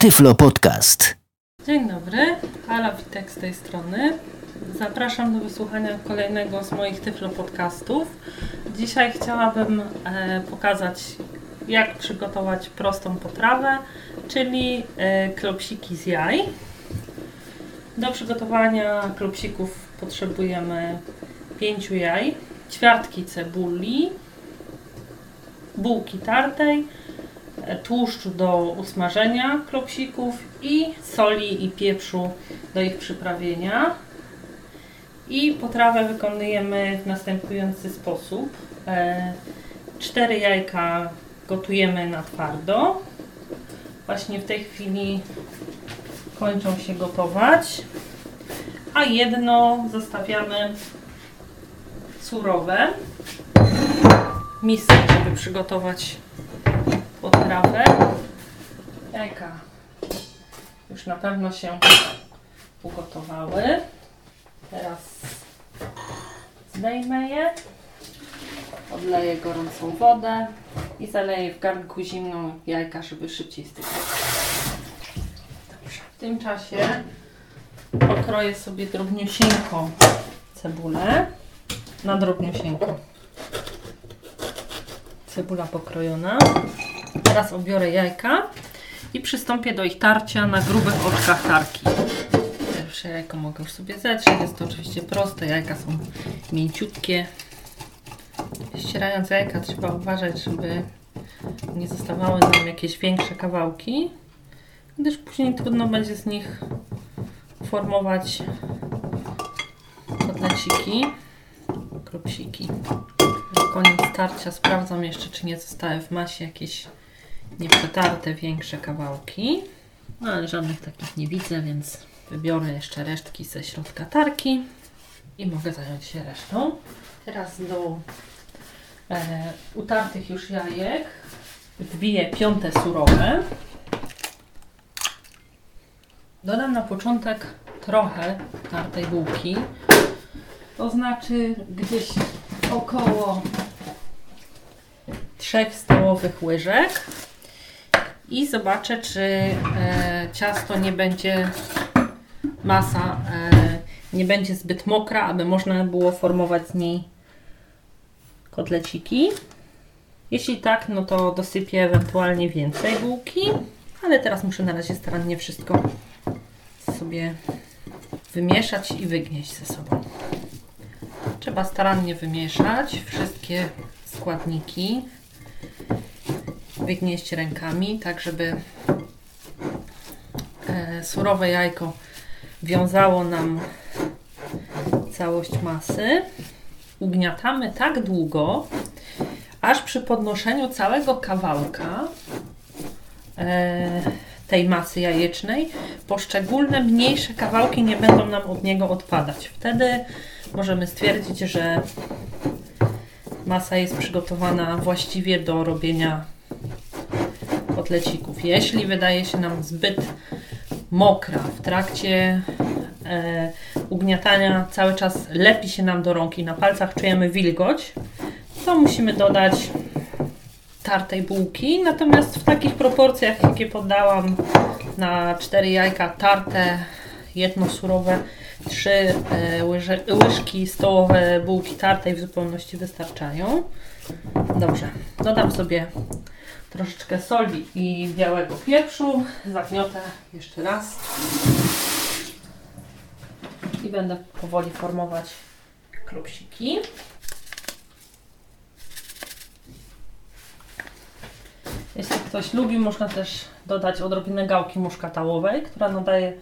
Tyflo Podcast. Dzień dobry, Ala Witek z tej strony. Zapraszam do wysłuchania kolejnego z moich Tyflo Podcastów. Dzisiaj chciałabym pokazać, jak przygotować prostą potrawę, czyli klopsiki z jaj. Do przygotowania klopsików potrzebujemy 5 jaj, ćwiartki cebuli, bułki tartej, tłuszczu do usmażenia klopsików i soli i pieprzu do ich przyprawienia. I potrawę wykonujemy w następujący sposób. 4 jajka gotujemy na twardo. Właśnie w tej chwili kończą się gotować. A jedno zostawiamy surowe w misce, żeby przygotować potrawę. Jajka już na pewno się ugotowały. Teraz zdejmę je, odleję gorącą wodę i zaleję w garnku zimną jajka, żeby szybciej stykły. Dobrze. W tym czasie pokroję sobie drobniusieńko cebulę. Na drobniusieńko. Cebula pokrojona. Teraz obiorę jajka i przystąpię do ich tarcia na grubych oczkach tarki. Pierwsze jajko mogę już sobie zetrzeć. Jest to oczywiście proste. Jajka są mięciutkie. Ścierając jajka trzeba uważać, żeby nie zostawały nam jakieś większe kawałki, gdyż później trudno będzie z nich formować kotleciki, klopsiki. Na koniec tarcia sprawdzam jeszcze, czy nie zostały w masie jakieś nieprzetarte większe kawałki. No, ale żadnych takich nie widzę, więc wybiorę jeszcze resztki ze środka tarki i mogę zająć się resztą. Teraz do utartych już jajek wbiję 5 surowe. Dodam na początek trochę tartej bułki, to znaczy gdzieś około 3 stołowych łyżek i zobaczę, czy ciasto nie będzie, masa nie będzie zbyt mokra, aby można było formować z niej kotleciki. Jeśli tak, no to dosypię ewentualnie więcej bułki, ale teraz muszę na razie starannie wszystko sobie wymieszać i wygnieść ze sobą. Trzeba starannie wymieszać wszystkie składniki, wygnieść rękami, tak żeby surowe jajko wiązało nam całość masy. Ugniatamy tak długo, aż przy podnoszeniu całego kawałka tej masy jajecznej poszczególne mniejsze kawałki nie będą nam od niego odpadać. Wtedy możemy stwierdzić, że masa jest przygotowana właściwie do robienia kotlecików. Jeśli wydaje się nam zbyt mokra w trakcie ugniatania, cały czas lepi się nam do rąk i na palcach czujemy wilgoć, to musimy dodać tartej bułki, natomiast w takich proporcjach, jakie podałam, na 4 jajka tarte, 1 surowe, 3 łyżki stołowe bułki tartej w zupełności wystarczają. Dobrze, dodam sobie troszeczkę soli i białego pieprzu, zagniotę jeszcze raz i będę powoli formować klopsiki. Jeśli ktoś lubi, można też dodać odrobinę gałki muszkatałowej, która nadaje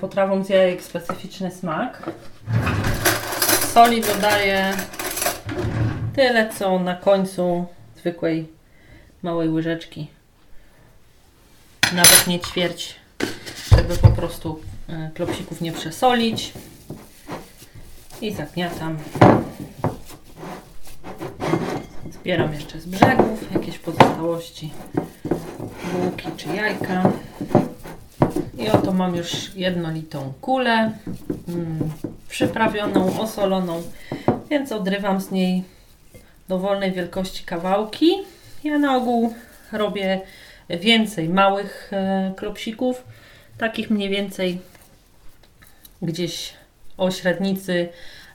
potrawom z jajek specyficzny smak. Soli dodaję tyle, co na końcu zwykłej małej łyżeczki. Nawet nie ćwierć, żeby po prostu klopsików nie przesolić. I zagniatam. Zbieram jeszcze z brzegów jakieś pozostałości bułki czy jajka. I oto mam już jednolitą kulę, przyprawioną, osoloną, więc odrywam z niej dowolnej wielkości kawałki. Ja na ogół robię więcej małych klopsików, takich mniej więcej gdzieś o średnicy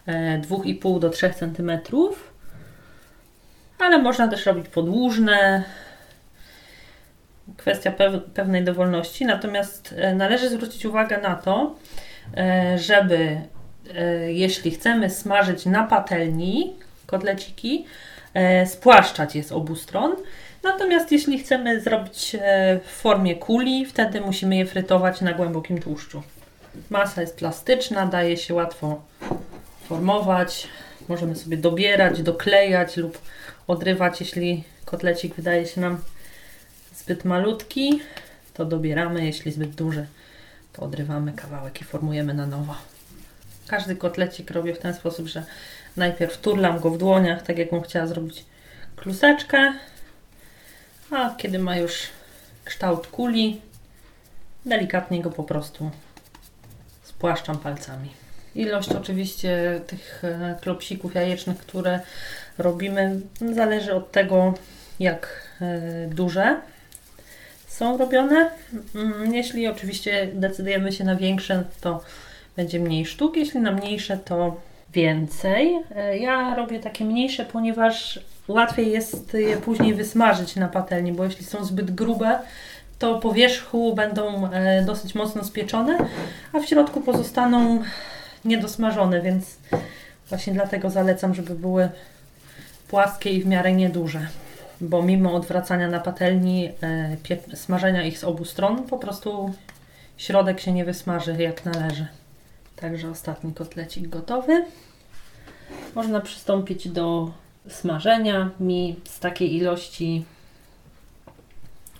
2,5 do 3 cm, ale można też robić podłużne. Kwestia pewnej dowolności, natomiast należy zwrócić uwagę na to, żeby jeśli chcemy smażyć na patelni kotleciki, spłaszczać je z obu stron. Natomiast jeśli chcemy zrobić w formie kuli, wtedy musimy je frytować na głębokim tłuszczu. Masa jest plastyczna, daje się łatwo formować. Możemy sobie dobierać, doklejać lub odrywać. Jeśli kotlecik wydaje się nam zbyt malutki, to dobieramy. Jeśli zbyt duży, to odrywamy kawałek i formujemy na nowo. Każdy kotlecik robię w ten sposób, że najpierw turlam go w dłoniach, tak jakbym chciała zrobić kluseczkę, a kiedy ma już kształt kuli, delikatnie go po prostu spłaszczam palcami. Ilość oczywiście tych klopsików jajecznych, które robimy, zależy od tego, jak duże są robione. Jeśli oczywiście decydujemy się na większe, to będzie mniej sztuk, jeśli na mniejsze, to więcej. Ja robię takie mniejsze, ponieważ łatwiej jest je później wysmażyć na patelni, bo jeśli są zbyt grube, to po wierzchu będą dosyć mocno spieczone, a w środku pozostaną niedosmażone, więc właśnie dlatego zalecam, żeby były płaskie i w miarę nieduże, bo mimo odwracania na patelni, smażenia ich z obu stron, po prostu środek się nie wysmaży jak należy. Także ostatni kotlecik gotowy. Można przystąpić do smażenia. Mi z takiej ilości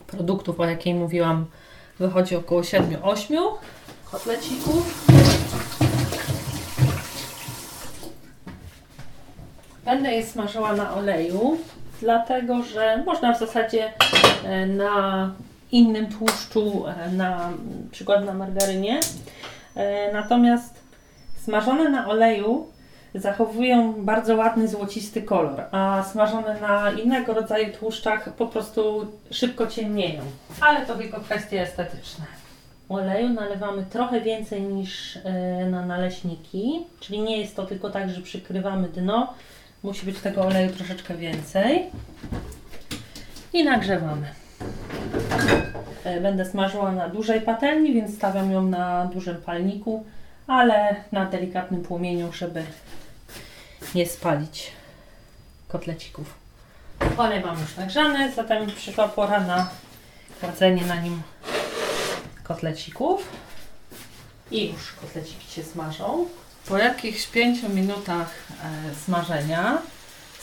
produktów, o jakiej mówiłam, wychodzi około 7-8 kotlecików. Będę je smażyła na oleju, dlatego że można w zasadzie na innym tłuszczu, na przykład na margarynie. Natomiast smażone na oleju zachowują bardzo ładny, złocisty kolor, a smażone na innego rodzaju tłuszczach po prostu szybko ciemnieją. Ale to tylko kwestie estetyczne. Oleju nalewamy trochę więcej niż na naleśniki, czyli nie jest to tylko tak, że przykrywamy dno. Musi być tego oleju troszeczkę więcej. I nagrzewamy. Będę smażyła na dużej patelni, więc stawiam ją na dużym palniku, ale na delikatnym płomieniu, żeby nie spalić kotlecików. Olej mam już nagrzany, zatem przyszła pora na kładzenie na nim kotlecików. I już kotleciki się smażą. Po jakichś 5 minutach smażenia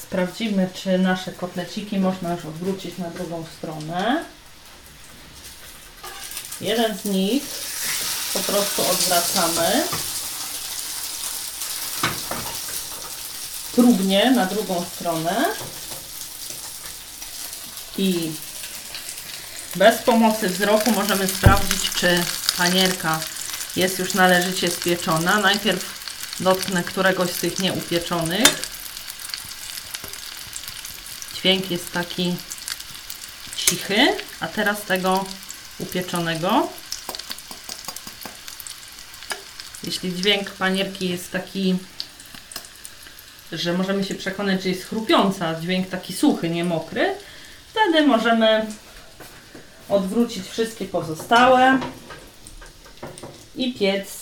sprawdzimy, czy nasze kotleciki można już odwrócić na drugą stronę. Jeden z nich po prostu odwracamy próbnie na drugą stronę i bez pomocy wzroku możemy sprawdzić, czy panierka jest już należycie spieczona. Najpierw dotknę któregoś z tych nieupieczonych. Dźwięk jest taki cichy, a teraz tego upieczonego. Jeśli dźwięk panierki jest taki, że możemy się przekonać, że jest chrupiąca, dźwięk taki suchy, nie mokry, wtedy możemy odwrócić wszystkie pozostałe i piec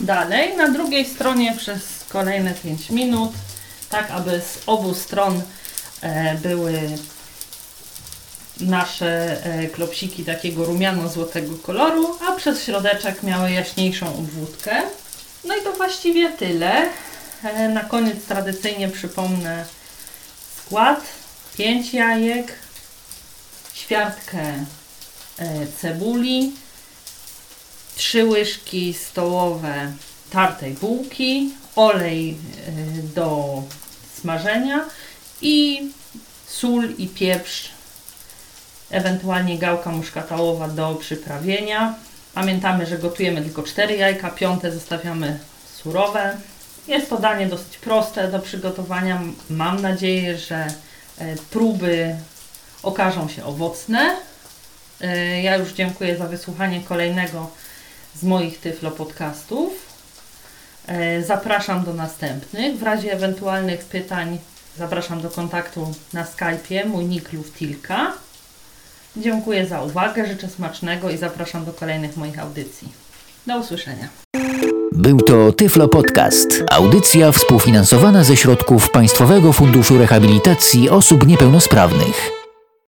dalej na drugiej stronie przez kolejne 5 minut. Tak, aby z obu stron były nasze klopsiki takiego rumiano-złotego koloru, a przez środeczek miały jaśniejszą obwódkę. No i to właściwie tyle. Na koniec tradycyjnie przypomnę skład. 5 jajek, ćwiartkę cebuli, 3 łyżki stołowe tartej bułki, olej do smażenia i sól i pieprz, ewentualnie gałka muszkatałowa do przyprawienia. Pamiętamy, że gotujemy tylko 4 jajka, 5 zostawiamy surowe. Jest to danie dosyć proste do przygotowania. Mam nadzieję, że próby okażą się owocne. Ja już dziękuję za wysłuchanie kolejnego z moich Tyflo Podcastów. Zapraszam do następnych. W razie ewentualnych pytań zapraszam do kontaktu na Skype'ie. Mój nick luftilka. Dziękuję za uwagę, życzę smacznego i zapraszam do kolejnych moich audycji. Do usłyszenia. Był to Tyflo Podcast. Audycja współfinansowana ze środków Państwowego Funduszu Rehabilitacji Osób Niepełnosprawnych.